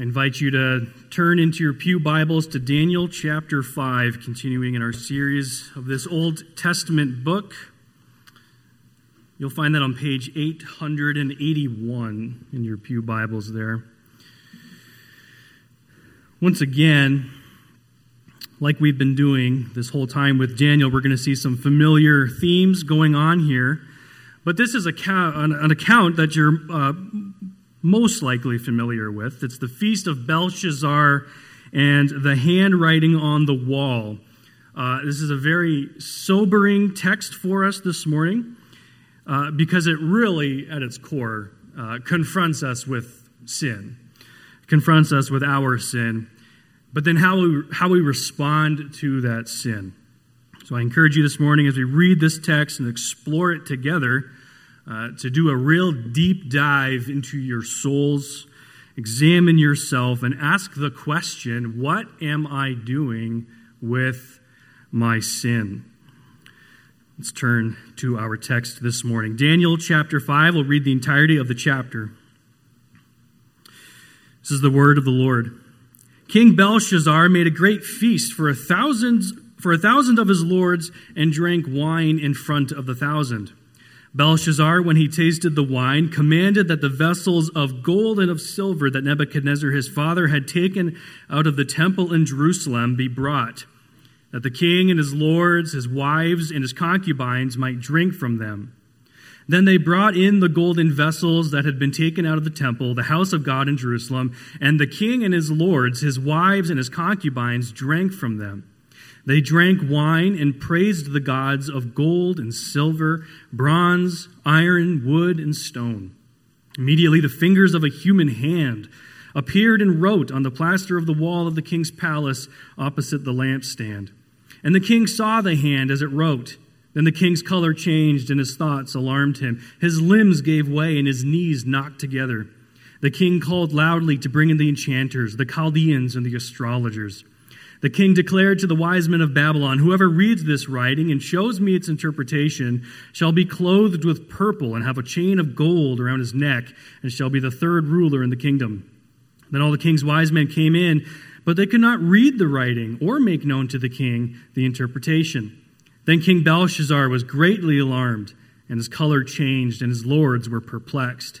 I invite you to turn into your pew Bibles to Daniel chapter 5, continuing in our series of this Old Testament book. You'll find that on page 881 in your pew Bibles there. Once again, like we've been doing this whole time with Daniel, we're going to see some familiar themes going on here. But this is an account that you're most likely familiar with. It's the Feast of Belshazzar and the handwriting on the wall. This is a very sobering text for us this morning because it really, at its core, confronts us with sin, confronts us with our sin, but then how we respond to that sin. So I encourage you this morning as we read this text and explore it together, to do a real deep dive into your souls, examine yourself, and ask the question, what am I doing with my sin? Let's turn to our text this morning. Daniel chapter 5, we'll read the entirety of the chapter. This is the word of the Lord. King Belshazzar made a great feast for a thousand of his lords and drank wine in front of the thousand. Belshazzar, when he tasted the wine, commanded that the vessels of gold and of silver that Nebuchadnezzar his father had taken out of the temple in Jerusalem be brought, that the king and his lords, his wives, and his concubines might drink from them. Then they brought in the golden vessels that had been taken out of the temple, the house of God in Jerusalem, and the king and his lords, his wives, and his concubines drank from them. They drank wine and praised the gods of gold and silver, bronze, iron, wood, and stone. Immediately the fingers of a human hand appeared and wrote on the plaster of the wall of the king's palace opposite the lampstand. And the king saw the hand as it wrote. Then the king's color changed and his thoughts alarmed him. His limbs gave way and his knees knocked together. The king called loudly to bring in the enchanters, the Chaldeans, and the astrologers. The king declared to the wise men of Babylon, whoever reads this writing and shows me its interpretation shall be clothed with purple and have a chain of gold around his neck and shall be the third ruler in the kingdom. Then all the king's wise men came in, but they could not read the writing or make known to the king the interpretation. Then King Belshazzar was greatly alarmed, and his color changed, and his lords were perplexed.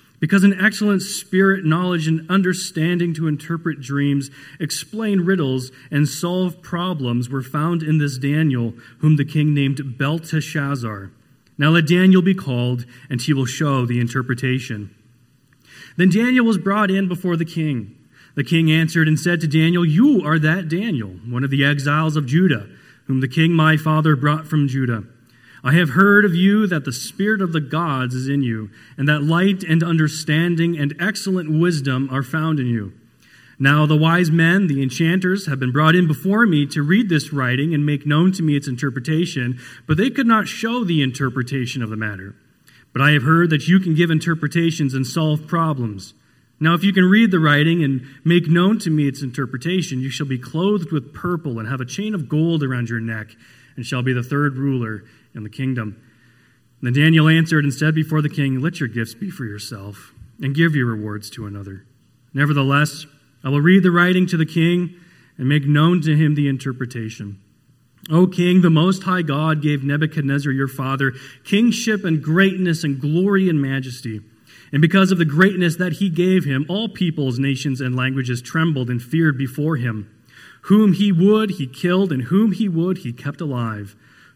Because an excellent spirit, knowledge, and understanding to interpret dreams, explain riddles, and solve problems were found in this Daniel, whom the king named Belteshazzar. Now let Daniel be called, and he will show the interpretation. Then Daniel was brought in before the king. The king answered and said to Daniel, You are that Daniel, one of the exiles of Judah, whom the king my father brought from Judah. I have heard of you that the spirit of the gods is in you, and that light and understanding and excellent wisdom are found in you. Now the wise men, the enchanters, have been brought in before me to read this writing and make known to me its interpretation, but they could not show the interpretation of the matter. But I have heard that you can give interpretations and solve problems. Now if you can read the writing and make known to me its interpretation, you shall be clothed with purple and have a chain of gold around your neck, and shall be the third ruler in the kingdom. Then Daniel answered and said before the king, Let your gifts be for yourself, and give your rewards to another. Nevertheless, I will read the writing to the king, and make known to him the interpretation. O king, the Most High God gave Nebuchadnezzar your father kingship and greatness and glory and majesty. And because of the greatness that he gave him, all peoples, nations, and languages trembled and feared before him. Whom he would, he killed, and whom he would, he kept alive.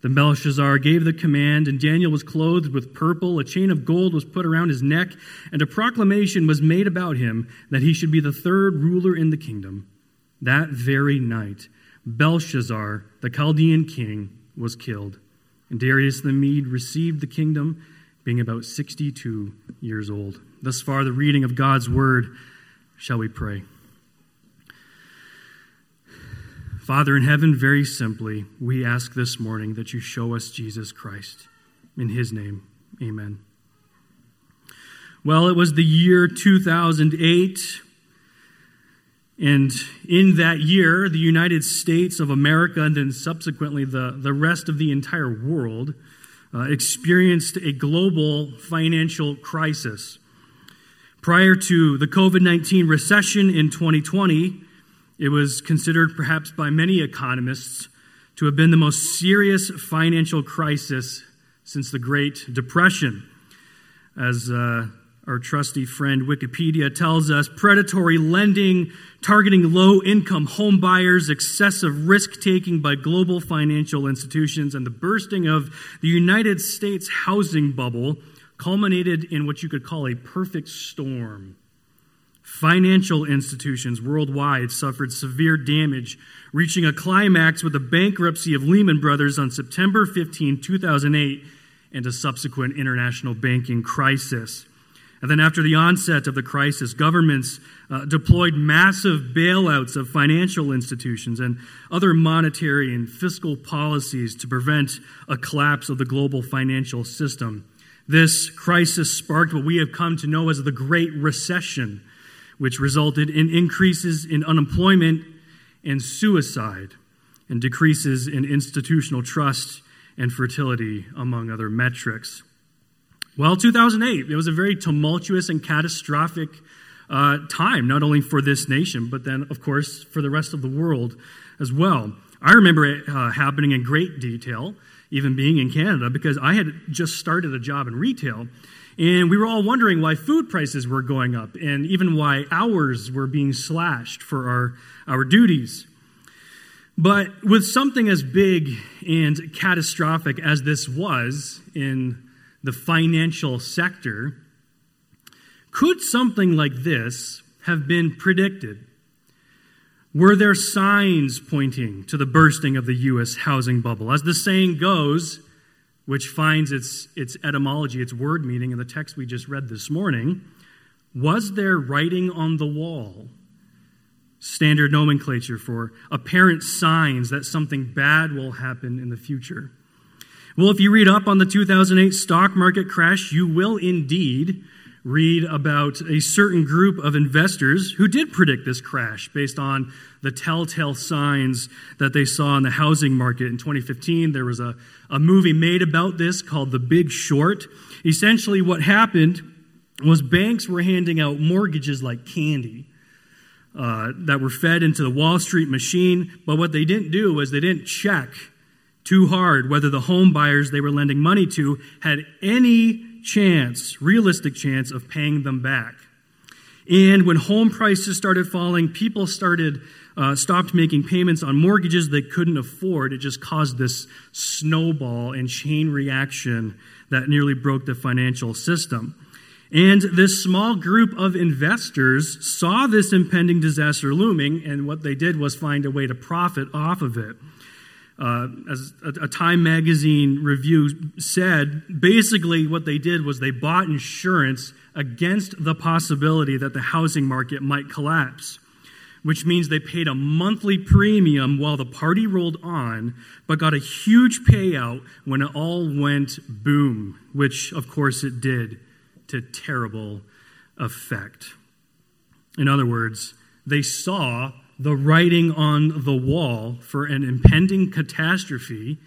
Then Belshazzar gave the command, and Daniel was clothed with purple, a chain of gold was put around his neck, and a proclamation was made about him that he should be the third ruler in the kingdom. That very night, Belshazzar, the Chaldean king, was killed, and Darius the Mede received the kingdom, being about 62 years old. Thus far, the reading of God's word. Shall we pray? Father in heaven, very simply, we ask this morning that you show us Jesus Christ. In his name, amen. Well, it was the year 2008, and in that year, the United States of America, and then subsequently the rest of the entire world, experienced a global financial crisis. Prior to the COVID-19 recession in 2020, it was considered perhaps by many economists to have been the most serious financial crisis since the Great Depression. As our trusty friend Wikipedia tells us, predatory lending, targeting low-income home buyers, excessive risk-taking by global financial institutions, and the bursting of the United States housing bubble culminated in what you could call a perfect storm. Financial institutions worldwide suffered severe damage, reaching a climax with the bankruptcy of Lehman Brothers on September 15, 2008, and a subsequent international banking crisis. And then after the onset of the crisis, governments deployed massive bailouts of financial institutions and other monetary and fiscal policies to prevent a collapse of the global financial system. This crisis sparked what we have come to know as the Great Recession, which resulted in increases in unemployment and suicide, and decreases in institutional trust and fertility, among other metrics. Well, 2008, it was a very tumultuous and catastrophic time, not only for this nation, but then, of course, for the rest of the world as well. I remember it happening in great detail, even being in Canada, because I had just started a job in retail, and we were all wondering why food prices were going up and even why hours were being slashed for our duties. But with something as big and catastrophic as this was in the financial sector, could something like this have been predicted? Were there signs pointing to the bursting of the U.S. housing bubble? As the saying goes, which finds its etymology, its word meaning in the text we just read this morning, was there writing on the wall? Standard nomenclature for apparent signs that something bad will happen in the future. Well, if you read up on the 2008 stock market crash, you will indeed read about a certain group of investors who did predict this crash based on the telltale signs that they saw in the housing market. In 2015, there was a movie made about this called The Big Short. Essentially, what happened was banks were handing out mortgages like candy that were fed into the Wall Street machine, but what they didn't do was they didn't check too hard whether the home buyers they were lending money to had any realistic chance of paying them back. And when home prices started falling, people stopped making payments on mortgages they couldn't afford. It just caused this snowball and chain reaction that nearly broke the financial system. And this small group of investors saw this impending disaster looming, and what they did was find a way to profit off of it. As a Time magazine review said, basically what they did was they bought insurance against the possibility that the housing market might collapse, which means they paid a monthly premium while the party rolled on, but got a huge payout when it all went boom, which, of course, it did, to terrible effect. In other words, they saw the writing on the wall for an impending catastrophe,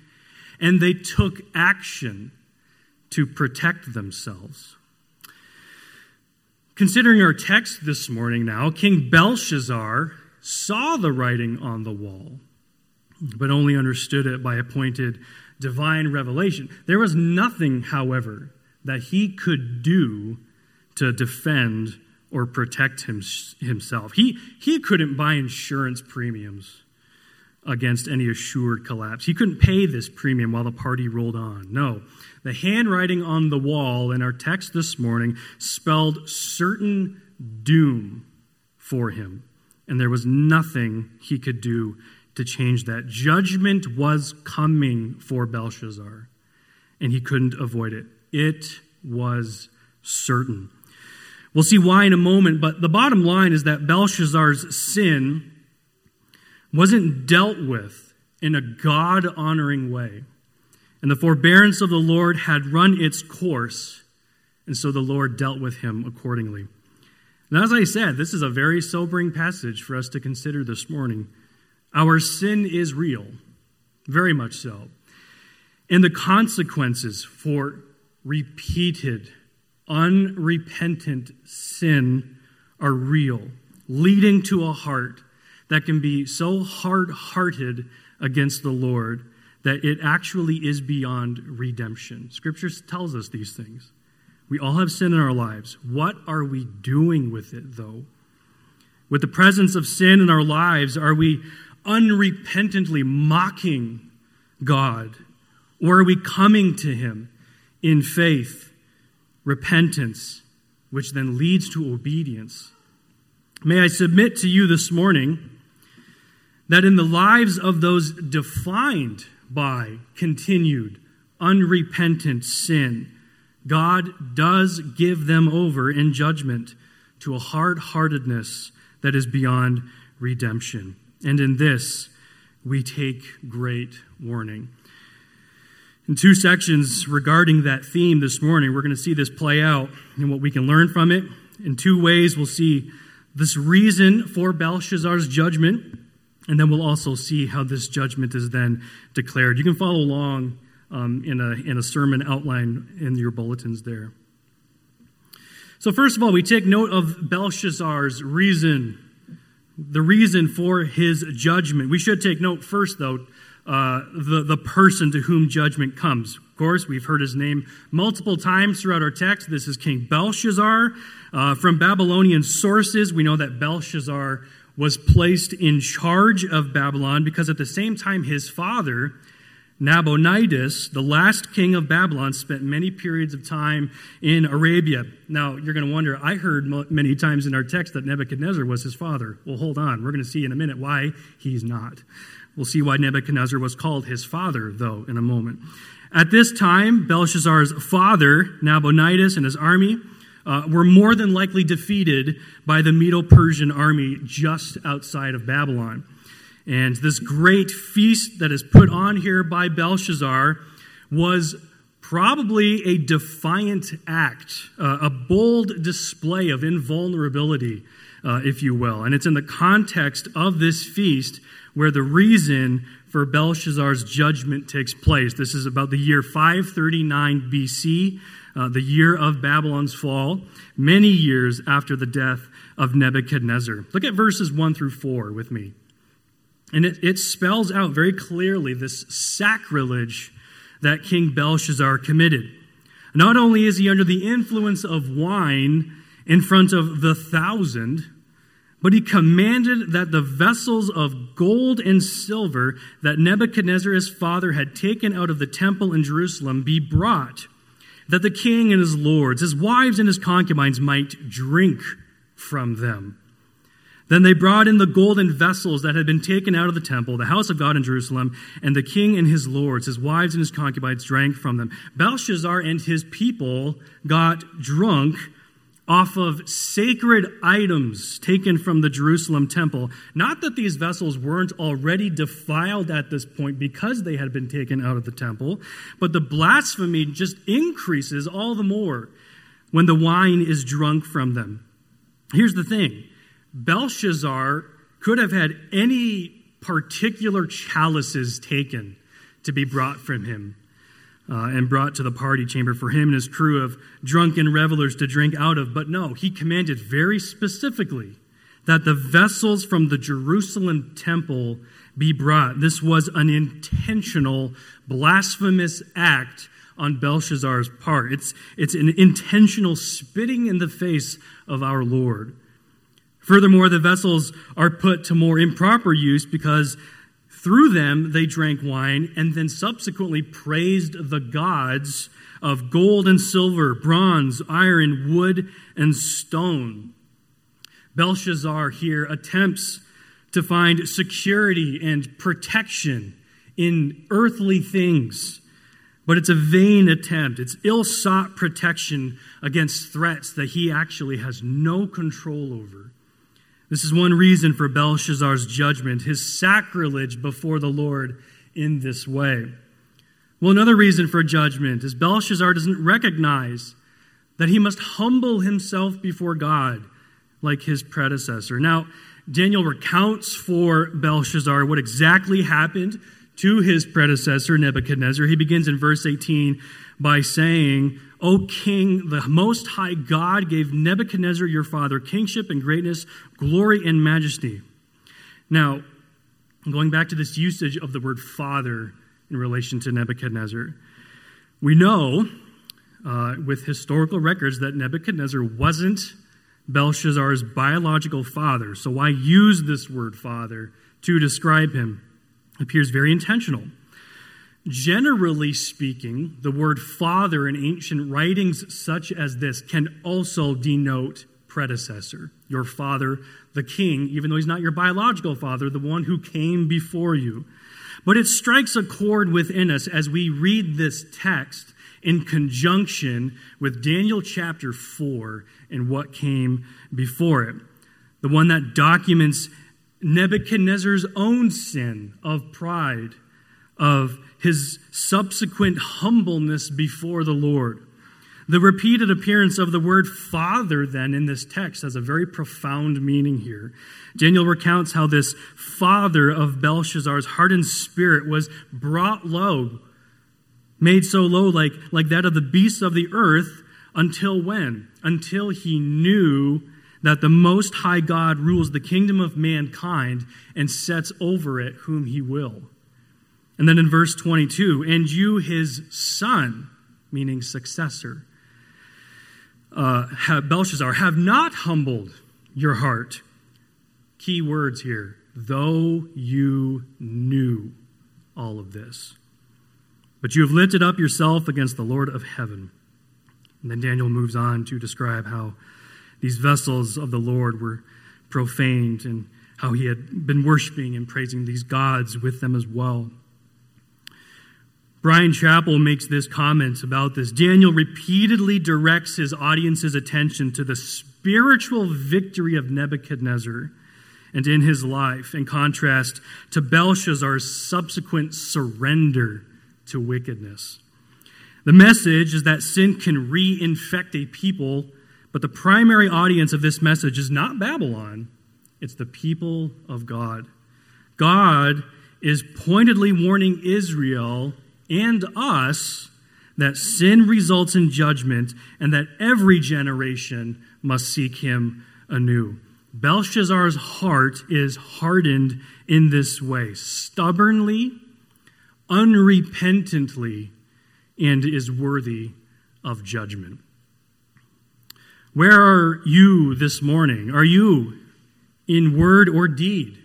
and they took action to protect themselves. Considering our text this morning now, King Belshazzar saw the writing on the wall, but only understood it by appointed divine revelation. There was nothing, however, that he could do to defend or protect himself. He couldn't buy insurance premiums against any assured collapse. He couldn't pay this premium while the party rolled on. No, the handwriting on the wall in our text this morning spelled certain doom for him, and there was nothing he could do to change that. Judgment was coming for Belshazzar, and he couldn't avoid it. It was certain. We'll see why in a moment, but the bottom line is that Belshazzar's sin wasn't dealt with in a God-honoring way. And the forbearance of the Lord had run its course, and so the Lord dealt with him accordingly. And as I said, this is a very sobering passage for us to consider this morning. Our sin is real, very much so. And the consequences for repeated, unrepentant sin are real, leading to a heart that can be so hard-hearted against the Lord that it actually is beyond redemption. Scripture tells us these things. We all have sin in our lives. What are we doing with it, though? With the presence of sin in our lives, are we unrepentantly mocking God, or are we coming to Him in faith? Repentance, which then leads to obedience. May I submit to you this morning that in the lives of those defined by continued unrepentant sin, God does give them over in judgment to a hard-heartedness that is beyond redemption. And in this, we take great warning. In two sections regarding that theme this morning, we're going to see this play out and what we can learn from it. In two ways, we'll see this reason for Belshazzar's judgment, and then we'll also see how this judgment is then declared. You can follow along in a sermon outline in your bulletins there. So first of all, we take note of Belshazzar's reason, the reason for his judgment. We should take note first, though, the person to whom judgment comes. Of course, we've heard his name multiple times throughout our text. This is King Belshazzar. From Babylonian sources, we know that Belshazzar was placed in charge of Babylon because at the same time his father, Nabonidus, the last king of Babylon, spent many periods of time in Arabia. Now, you're going to wonder, I heard many times in our text that Nebuchadnezzar was his father. Well, hold on. We're going to see in a minute why he's not. We'll see why Nebuchadnezzar was called his father, though, in a moment. At this time, Belshazzar's father, Nabonidus, and his army were more than likely defeated by the Medo-Persian army just outside of Babylon. And this great feast that is put on here by Belshazzar was probably a defiant act, a bold display of invulnerability, if you will. And it's in the context of this feast where the reason for Belshazzar's judgment takes place. This is about the year 539 BC, the year of Babylon's fall, many years after the death of Nebuchadnezzar. Look at verses 1 through 4 with me. And it spells out very clearly this sacrilege that King Belshazzar committed. Not only is he under the influence of wine in front of the thousand, but he commanded that the vessels of gold and silver that Nebuchadnezzar his father had taken out of the temple in Jerusalem be brought, that the king and his lords, his wives and his concubines might drink from them. Then they brought in the golden vessels that had been taken out of the temple, the house of God in Jerusalem, and the king and his lords, his wives and his concubines drank from them. Belshazzar and his people got drunk off of sacred items taken from the Jerusalem temple. Not that these vessels weren't already defiled at this point because they had been taken out of the temple, but the blasphemy just increases all the more when the wine is drunk from them. Here's the thing. Belshazzar could have had any particular chalices taken to be brought from him and brought to the party chamber for him and his crew of drunken revelers to drink out of. But no, he commanded very specifically that the vessels from the Jerusalem temple be brought. This was an intentional, blasphemous act on Belshazzar's part. It's an intentional spitting in the face of our Lord. Furthermore, the vessels are put to more improper use because through them they drank wine and then subsequently praised the gods of gold and silver, bronze, iron, wood, and stone. Belshazzar here attempts to find security and protection in earthly things, but it's a vain attempt. It's ill-sought protection against threats that he actually has no control over. This is one reason for Belshazzar's judgment, his sacrilege before the Lord in this way. Well, another reason for judgment is Belshazzar doesn't recognize that he must humble himself before God like his predecessor. Now, Daniel recounts for Belshazzar what exactly happened to his predecessor, Nebuchadnezzar. He begins in verse 18 by saying, "O king, the Most High God gave Nebuchadnezzar your father kingship and greatness, glory and majesty." Now, going back to this usage of the word father in relation to Nebuchadnezzar, we know with historical records that Nebuchadnezzar wasn't Belshazzar's biological father. So why use this word father to describe him? It appears very intentional. Generally speaking, the word father in ancient writings such as this can also denote predecessor, your father, the king, even though he's not your biological father, the one who came before you. But it strikes a chord within us as we read this text in conjunction with Daniel chapter 4 and what came before it, the one that documents Nebuchadnezzar's own sin of pride, of his subsequent humbleness before the Lord. The repeated appearance of the word father, then, in this text has a very profound meaning here. Daniel recounts how this father of Belshazzar's hardened spirit was brought low, made so low like that of the beasts of the earth, until when? Until he knew that the Most High God rules the kingdom of mankind and sets over it whom he will. And then in verse 22, "And you, his son," meaning successor, Belshazzar, "have not humbled your heart." Key words here, "though you knew all of this. But you have lifted up yourself against the Lord of heaven." And then Daniel moves on to describe how these vessels of the Lord were profaned and how he had been worshiping and praising these gods with them as well. Brian Chappell makes this comment about this. Daniel repeatedly directs his audience's attention to the spiritual victory of Nebuchadnezzar and in his life, in contrast to Belshazzar's subsequent surrender to wickedness. The message is that sin can reinfect a people, but the primary audience of this message is not Babylon. It's the people of God. God is pointedly warning Israel and us that sin results in judgment and that every generation must seek him anew. Belshazzar's heart is hardened in this way, stubbornly, unrepentantly, and is worthy of judgment. Where are you this morning? Are you in word or deed?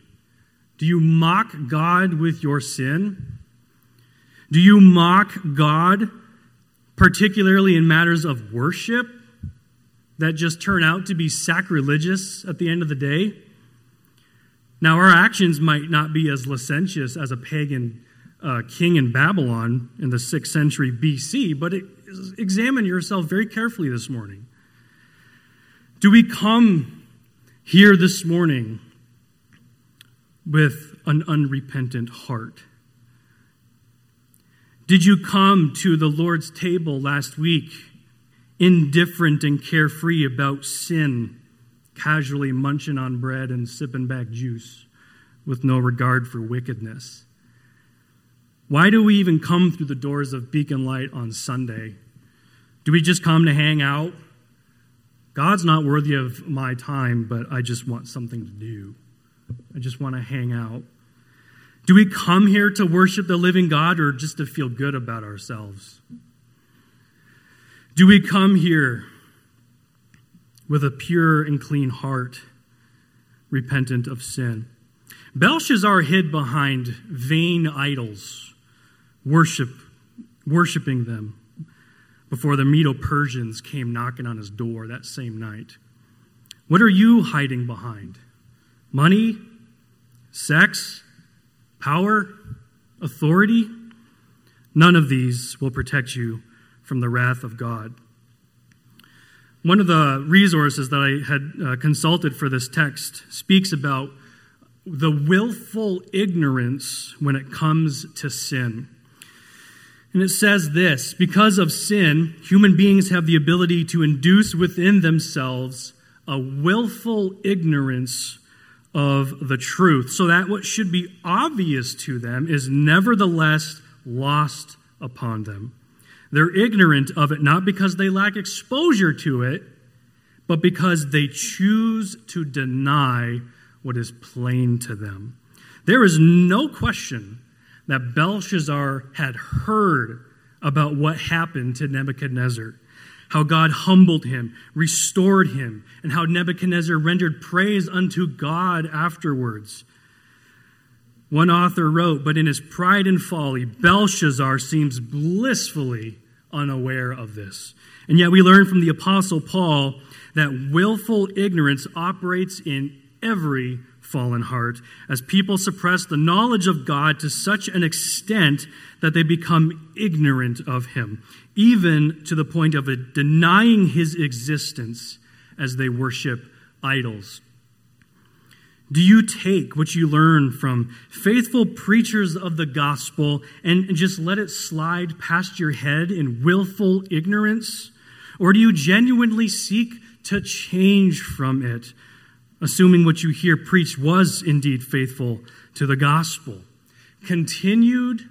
Do you mock God with your sin? Do you mock God particularly in matters of worship that just turn out to be sacrilegious at the end of the day. Now, our actions might not be as licentious as a pagan king in Babylon in the 6th century BC, but examine yourself very carefully this morning. Do we come here this morning with an unrepentant heart? Did you come to the Lord's table last week indifferent and carefree about sin, casually munching on bread and sipping back juice with no regard for wickedness? Why do we even come through the doors of Beacon Light on Sunday? Do we just come to hang out? God's not worthy of my time, but I just want something to do. I just want to hang out. Do we come here to worship the living God or just to feel good about ourselves? Do we come here with a pure and clean heart, repentant of sin? Belshazzar hid behind vain idols, worshiping them before the Medo-Persians came knocking on his door that same night. What are you hiding behind? Money? Sex? Power? Authority? None of these will protect you from the wrath of God. One of the resources that I had consulted for this text speaks about the willful ignorance when it comes to sin. And it says this: because of sin, human beings have the ability to induce within themselves a willful ignorance of the truth, so that what should be obvious to them is nevertheless lost upon them. They're ignorant of it, not because they lack exposure to it, but because they choose to deny what is plain to them. There is no question that Belshazzar had heard about what happened to Nebuchadnezzar, how God humbled him, restored him, and how Nebuchadnezzar rendered praise unto God afterwards. One author wrote, but in his pride and folly, Belshazzar seems blissfully unaware of this. And yet we learn from the Apostle Paul that willful ignorance operates in every fallen heart, as people suppress the knowledge of God to such an extent that they become ignorant of him, even to the point of denying his existence as they worship idols. Do you take what you learn from faithful preachers of the gospel and just let it slide past your head in willful ignorance? Or do you genuinely seek to change from it, assuming what you hear preached was indeed faithful to the gospel? Continued,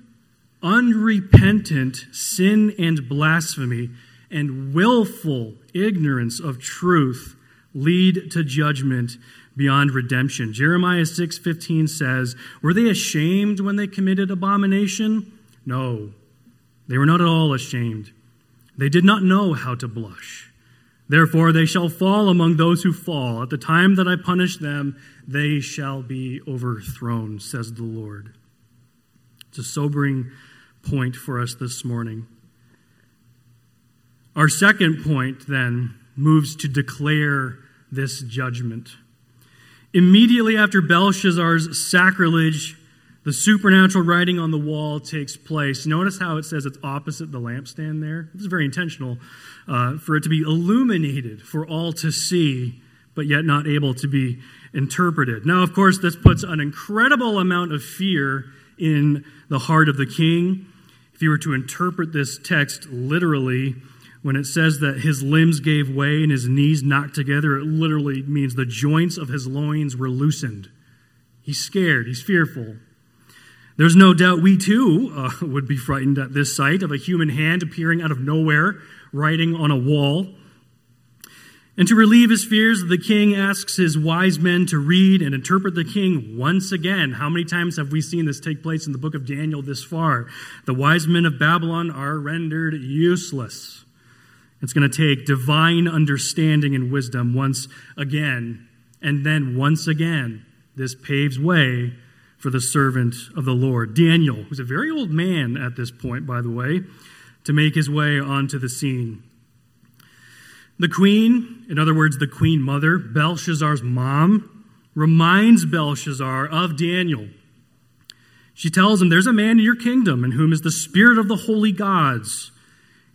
unrepentant sin and blasphemy and willful ignorance of truth lead to judgment beyond redemption. Jeremiah 6:15 says, were they ashamed when they committed abomination? No, they were not at all ashamed. They did not know how to blush. Therefore, they shall fall among those who fall. At the time that I punish them, they shall be overthrown, says the Lord. It's a sobering point for us this morning. Our second point, then, moves to declare this judgment. Immediately after Belshazzar's sacrilege, the supernatural writing on the wall takes place. Notice how it says it's opposite the lampstand there. This is very intentional for it to be illuminated for all to see, but yet not able to be interpreted. Now, of course, this puts an incredible amount of fear in the heart of the king. If you were to interpret this text literally, when it says that his limbs gave way and his knees knocked together, it literally means the joints of his loins were loosened. He's scared. He's fearful. There's no doubt we too would be frightened at this sight of a human hand appearing out of nowhere, writing on a wall. And to relieve his fears, the king asks his wise men to read and interpret the king once again. How many times have we seen this take place in the book of Daniel this far? The wise men of Babylon are rendered useless. It's going to take divine understanding and wisdom once again, and then once again. This paves way for the servant of the Lord. Daniel, who's a very old man at this point, by the way, to make his way onto the scene. The queen, in other words, the queen mother, Belshazzar's mom, reminds Belshazzar of Daniel. She tells him, there's a man in your kingdom in whom is the spirit of the holy gods.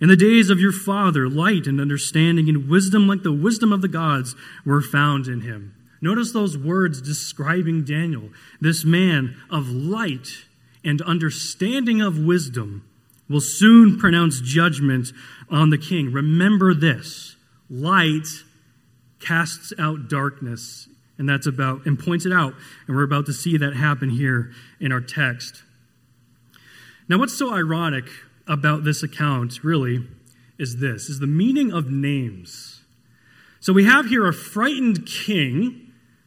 In the days of your father, light and understanding and wisdom like the wisdom of the gods were found in him. Notice those words describing Daniel. This man of light and understanding of wisdom will soon pronounce judgment on the king. Remember this, light casts out darkness, and that's about, and points it out, and we're about to see that happen here in our text. Now, what's so ironic about this account, really, is the meaning of names. So we have here a frightened king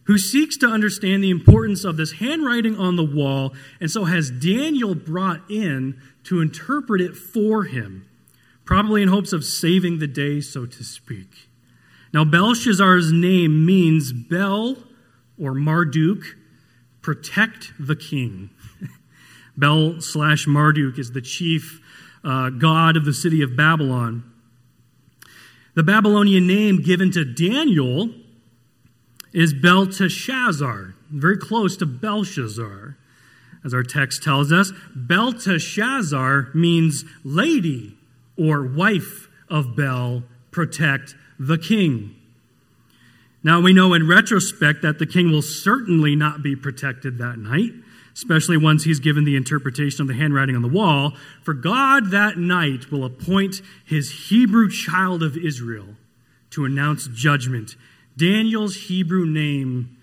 who seeks to understand the importance of this handwriting on the wall, and so has Daniel brought in to interpret it for him, probably in hopes of saving the day, so to speak. Now, Belshazzar's name means Bel, or Marduk, protect the king. Bel/Marduk is the chief god of the city of Babylon. The Babylonian name given to Daniel is Belteshazzar, very close to Belshazzar. As our text tells us, Belteshazzar means lady or wife of Bel, protect the king. Now we know in retrospect that the king will certainly not be protected that night, especially once he's given the interpretation of the handwriting on the wall, for God that night will appoint his Hebrew child of Israel to announce judgment. Daniel's Hebrew name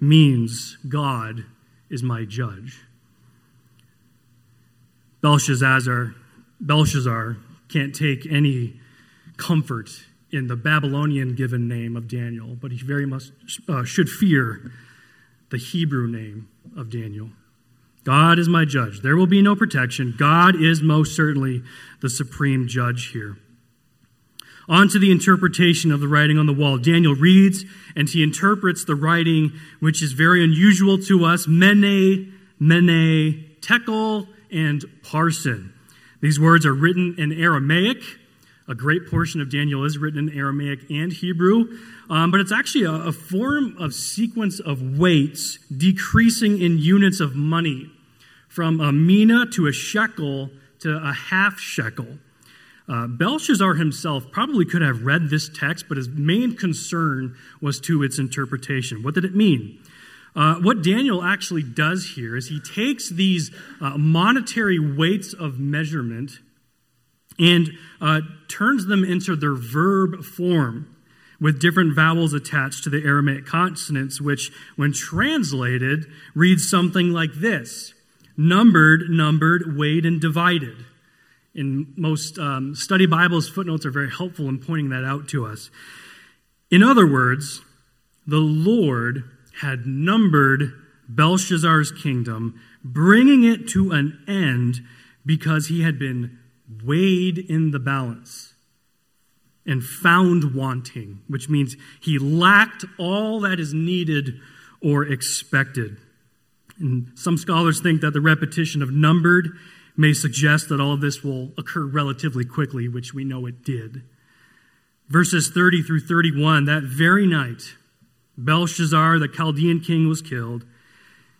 means God is my judge. Belshazzar can't take any comfort in the Babylonian given name of Daniel, but he very much should fear the Hebrew name of Daniel. God is my judge. There will be no protection. God is most certainly the supreme judge here. On to the interpretation of the writing on the wall. Daniel reads and he interprets the writing, which is very unusual to us. Mene, Tekel, and Parson. These words are written in Aramaic. A great portion of Daniel is written in Aramaic and Hebrew. But it's actually a form of sequence of weights decreasing in units of money from a mina to a shekel to a half shekel. Belshazzar himself probably could have read this text, but his main concern was to its interpretation. What did it mean? What Daniel actually does here is he takes these monetary weights of measurement and turns them into their verb form with different vowels attached to the Aramaic consonants, which, when translated, reads something like this: numbered, weighed, and divided. In most study Bibles, footnotes are very helpful in pointing that out to us. In other words, the Lord had numbered Belshazzar's kingdom, bringing it to an end because he had been weighed in the balance and found wanting, which means he lacked all that is needed or expected. And some scholars think that the repetition of numbered may suggest that all of this will occur relatively quickly, which we know it did. Verses 30 through 31, that very night, Belshazzar, the Chaldean king, was killed,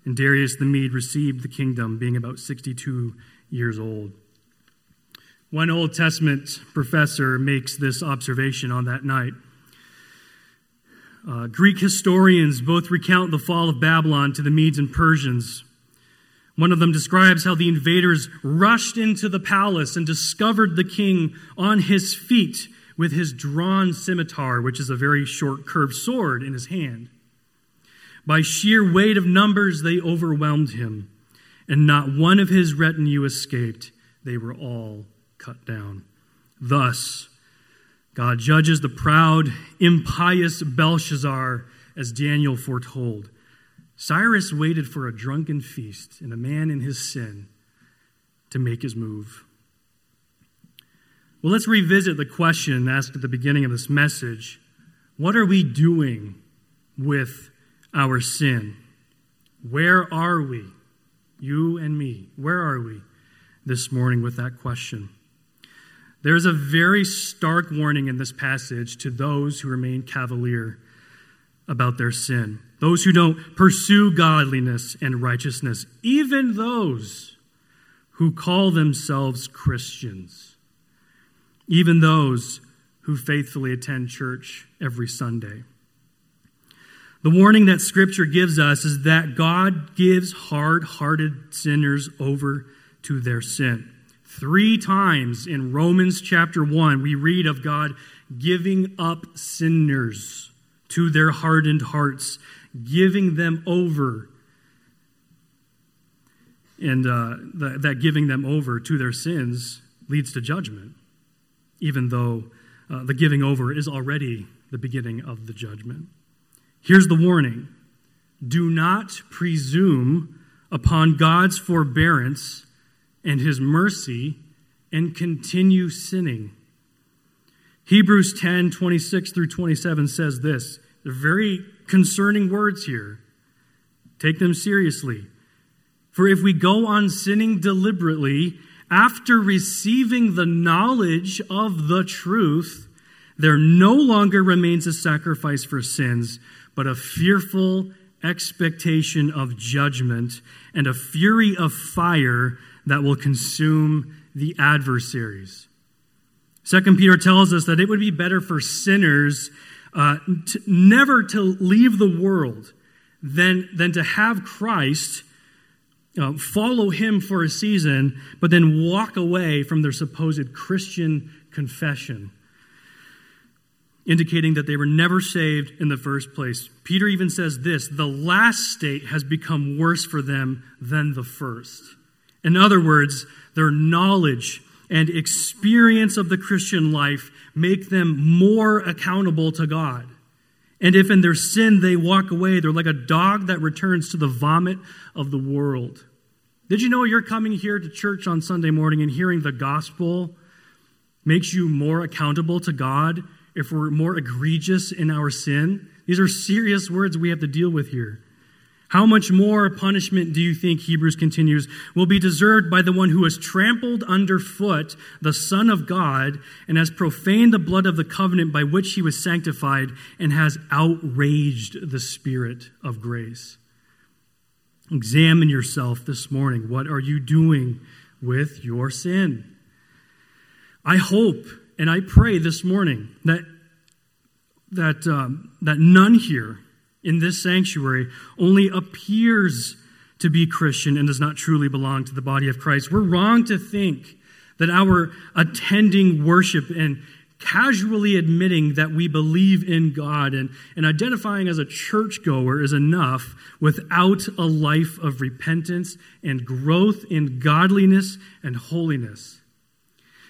and Darius the Mede received the kingdom, being about 62 years old. One Old Testament professor makes this observation on that night. Greek historians both recount the fall of Babylon to the Medes and Persians. One of them describes how the invaders rushed into the palace and discovered the king on his feet with his drawn scimitar, which is a very short curved sword, in his hand. By sheer weight of numbers, they overwhelmed him, and not one of his retinue escaped. They were all cut down. Thus, God judges the proud, impious Belshazzar, as Daniel foretold. Cyrus waited for a drunken feast and a man in his sin to make his move. Well, let's revisit the question asked at the beginning of this message. What are we doing with our sin? Where are we? You and me. Where are we this morning with that question? There's a very stark warning in this passage to those who remain cavalier about their sin, those who don't pursue godliness and righteousness, even those who call themselves Christians, even those who faithfully attend church every Sunday. The warning that Scripture gives us is that God gives hard-hearted sinners over to their sin. 3 times in Romans chapter 1, we read of God giving up sinners to their hardened hearts, giving them over, and that giving them over to their sins leads to judgment, even though the giving over is already the beginning of the judgment. Here's the warning. Do not presume upon God's forbearance and his mercy and continue sinning. Hebrews 10:26 through 27 says this. They're very concerning words here. Take them seriously. For if we go on sinning deliberately after receiving the knowledge of the truth, there no longer remains a sacrifice for sins, but a fearful expectation of judgment and a fury of fire that will consume the adversaries. 2 Peter tells us that it would be better for sinners never to leave the world than to have Christ follow him for a season, but then walk away from their supposed Christian confession, indicating that they were never saved in the first place. Peter even says this, the last state has become worse for them than the first. In other words, their knowledge and experience of the Christian life make them more accountable to God. And if in their sin they walk away, they're like a dog that returns to the vomit of the world. Did you know you're coming here to church on Sunday morning and hearing the gospel makes you more accountable to God? If we're more egregious in our sin, these are serious words we have to deal with here. How much more punishment do you think, Hebrews continues, will be deserved by the one who has trampled underfoot the Son of God and has profaned the blood of the covenant by which he was sanctified and has outraged the Spirit of grace? Examine yourself this morning. What are you doing with your sin? I hope and I pray this morning that none here in this sanctuary only appears to be Christian and does not truly belong to the body of Christ. We're wrong to think that our attending worship and casually admitting that we believe in God and identifying as a churchgoer is enough without a life of repentance and growth in godliness and holiness.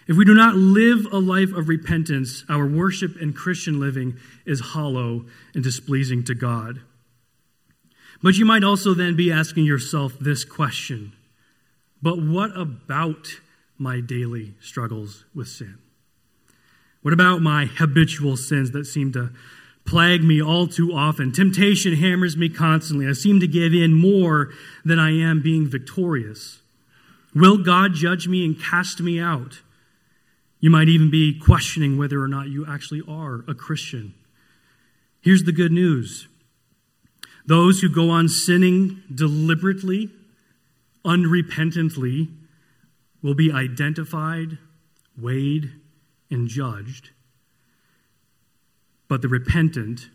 If we do not live a life of repentance, our worship and Christian living is hollow and displeasing to God. But you might also then be asking yourself this question, but what about my daily struggles with sin? What about my habitual sins that seem to plague me all too often? Temptation hammers me constantly. I seem to give in more than I am being victorious. Will God judge me and cast me out? You might even be questioning whether or not you actually are a Christian. Here's the good news. Those who go on sinning deliberately, unrepentantly, will be identified, weighed, and judged. But the repentant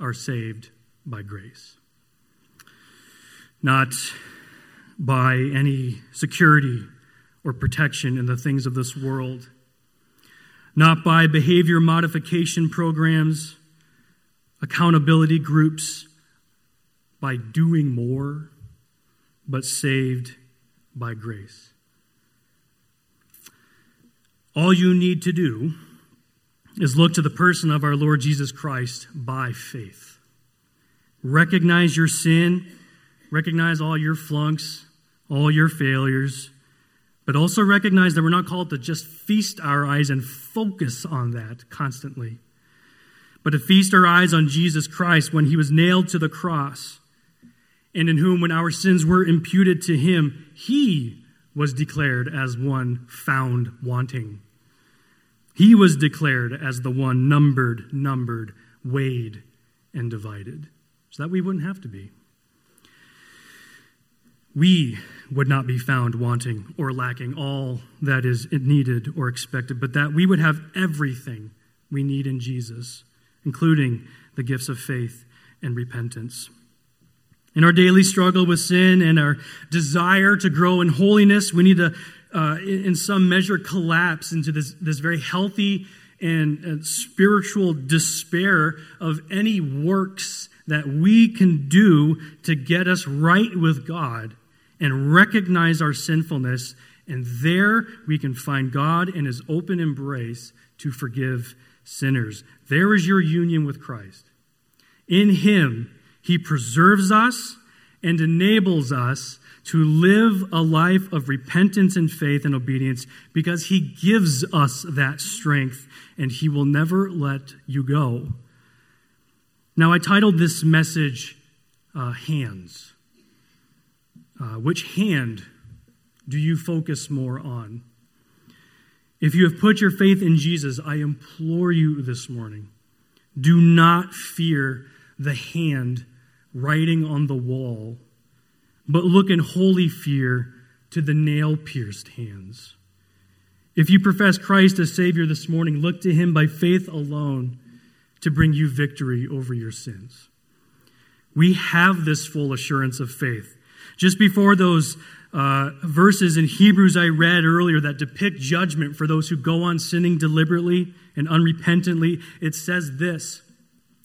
are saved by grace. Not by any security or protection in the things of this world. Not by behavior modification programs, accountability groups, by doing more, but saved by grace. All you need to do is look to the person of our Lord Jesus Christ by faith. Recognize your sin, recognize all your flunks, all your failures, but also recognize that we're not called to just feast our eyes and focus on that constantly, but to feast our eyes on Jesus Christ when he was nailed to the cross, and in whom, when our sins were imputed to him, he was declared as one found wanting. He was declared as the one numbered, weighed, and divided, so that we wouldn't have to be. We would not be found wanting or lacking all that is needed or expected, but that we would have everything we need in Jesus, including the gifts of faith and repentance. In our daily struggle with sin and our desire to grow in holiness, we need to, in some measure, collapse into this very healthy and spiritual despair of any works that we can do to get us right with God and recognize our sinfulness. And there we can find God in his open embrace to forgive sinners. There is your union with Christ. In him, he preserves us and enables us to live a life of repentance and faith and obedience because he gives us that strength and he will never let you go. Now, I titled this message, Hands. Which hand do you focus more on? If you have put your faith in Jesus, I implore you this morning, do not fear the hand writing on the wall, but look in holy fear to the nail-pierced hands. If you profess Christ as Savior this morning, look to him by faith alone to bring you victory over your sins. We have this full assurance of faith. Just before those verses in Hebrews I read earlier that depict judgment for those who go on sinning deliberately and unrepentantly, it says this: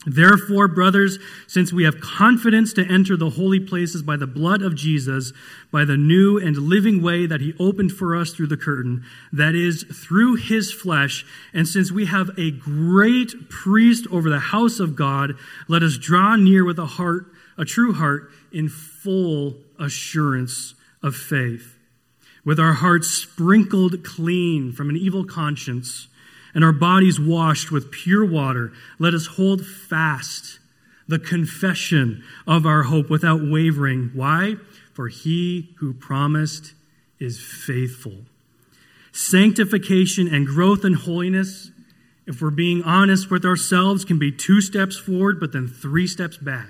"Therefore, brothers, since we have confidence to enter the holy places by the blood of Jesus, by the new and living way that he opened for us through the curtain, that is, through his flesh, and since we have a great priest over the house of God, let us draw near with a true heart, in full assurance of faith, with our hearts sprinkled clean from an evil conscience, and our bodies washed with pure water, let us hold fast the confession of our hope without wavering. Why? For he who promised is faithful." Sanctification and growth in holiness, if we're being honest with ourselves, can be 2 steps forward, but then 3 steps back.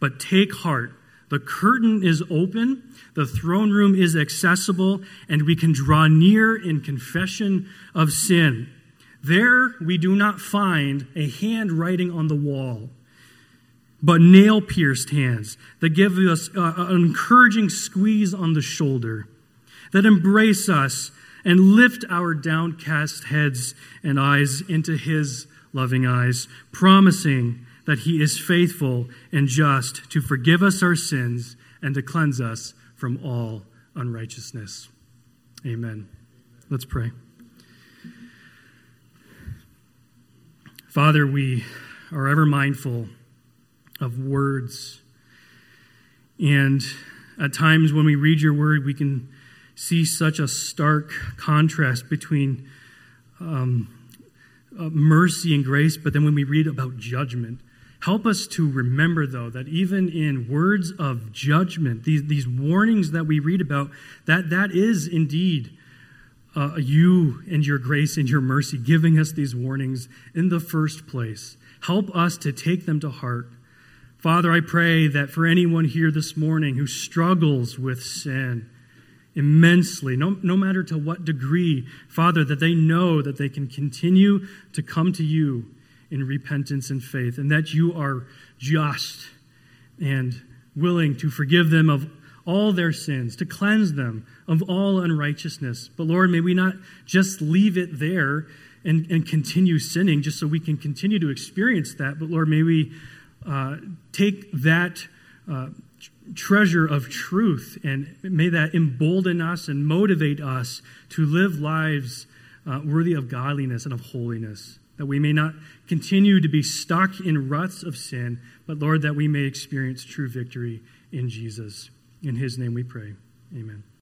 But take heart. The curtain is open, the throne room is accessible, and we can draw near in confession of sin. There we do not find a hand writing on the wall, but nail-pierced hands that give us an encouraging squeeze on the shoulder, that embrace us and lift our downcast heads and eyes into his loving eyes, promising that he is faithful and just to forgive us our sins and to cleanse us from all unrighteousness. Amen. Let's pray. Father, we are ever mindful of words. And at times when we read your word, we can see such a stark contrast between mercy and grace, but then when we read about judgment, help us to remember, though, that even in words of judgment, these warnings that we read about, that is indeed you and your grace and your mercy giving us these warnings in the first place. Help us to take them to heart. Father, I pray that for anyone here this morning who struggles with sin immensely, no matter to what degree, Father, that they know that they can continue to come to you in repentance and faith, and that you are just and willing to forgive them of all their sins, to cleanse them of all unrighteousness. But Lord, may we not just leave it there and continue sinning just so we can continue to experience that. But Lord, may we take that treasure of truth, and may that embolden us and motivate us to live lives worthy of godliness and of holiness, that we may not continue to be stuck in ruts of sin, but Lord, that we may experience true victory in Jesus. In his name we pray. Amen.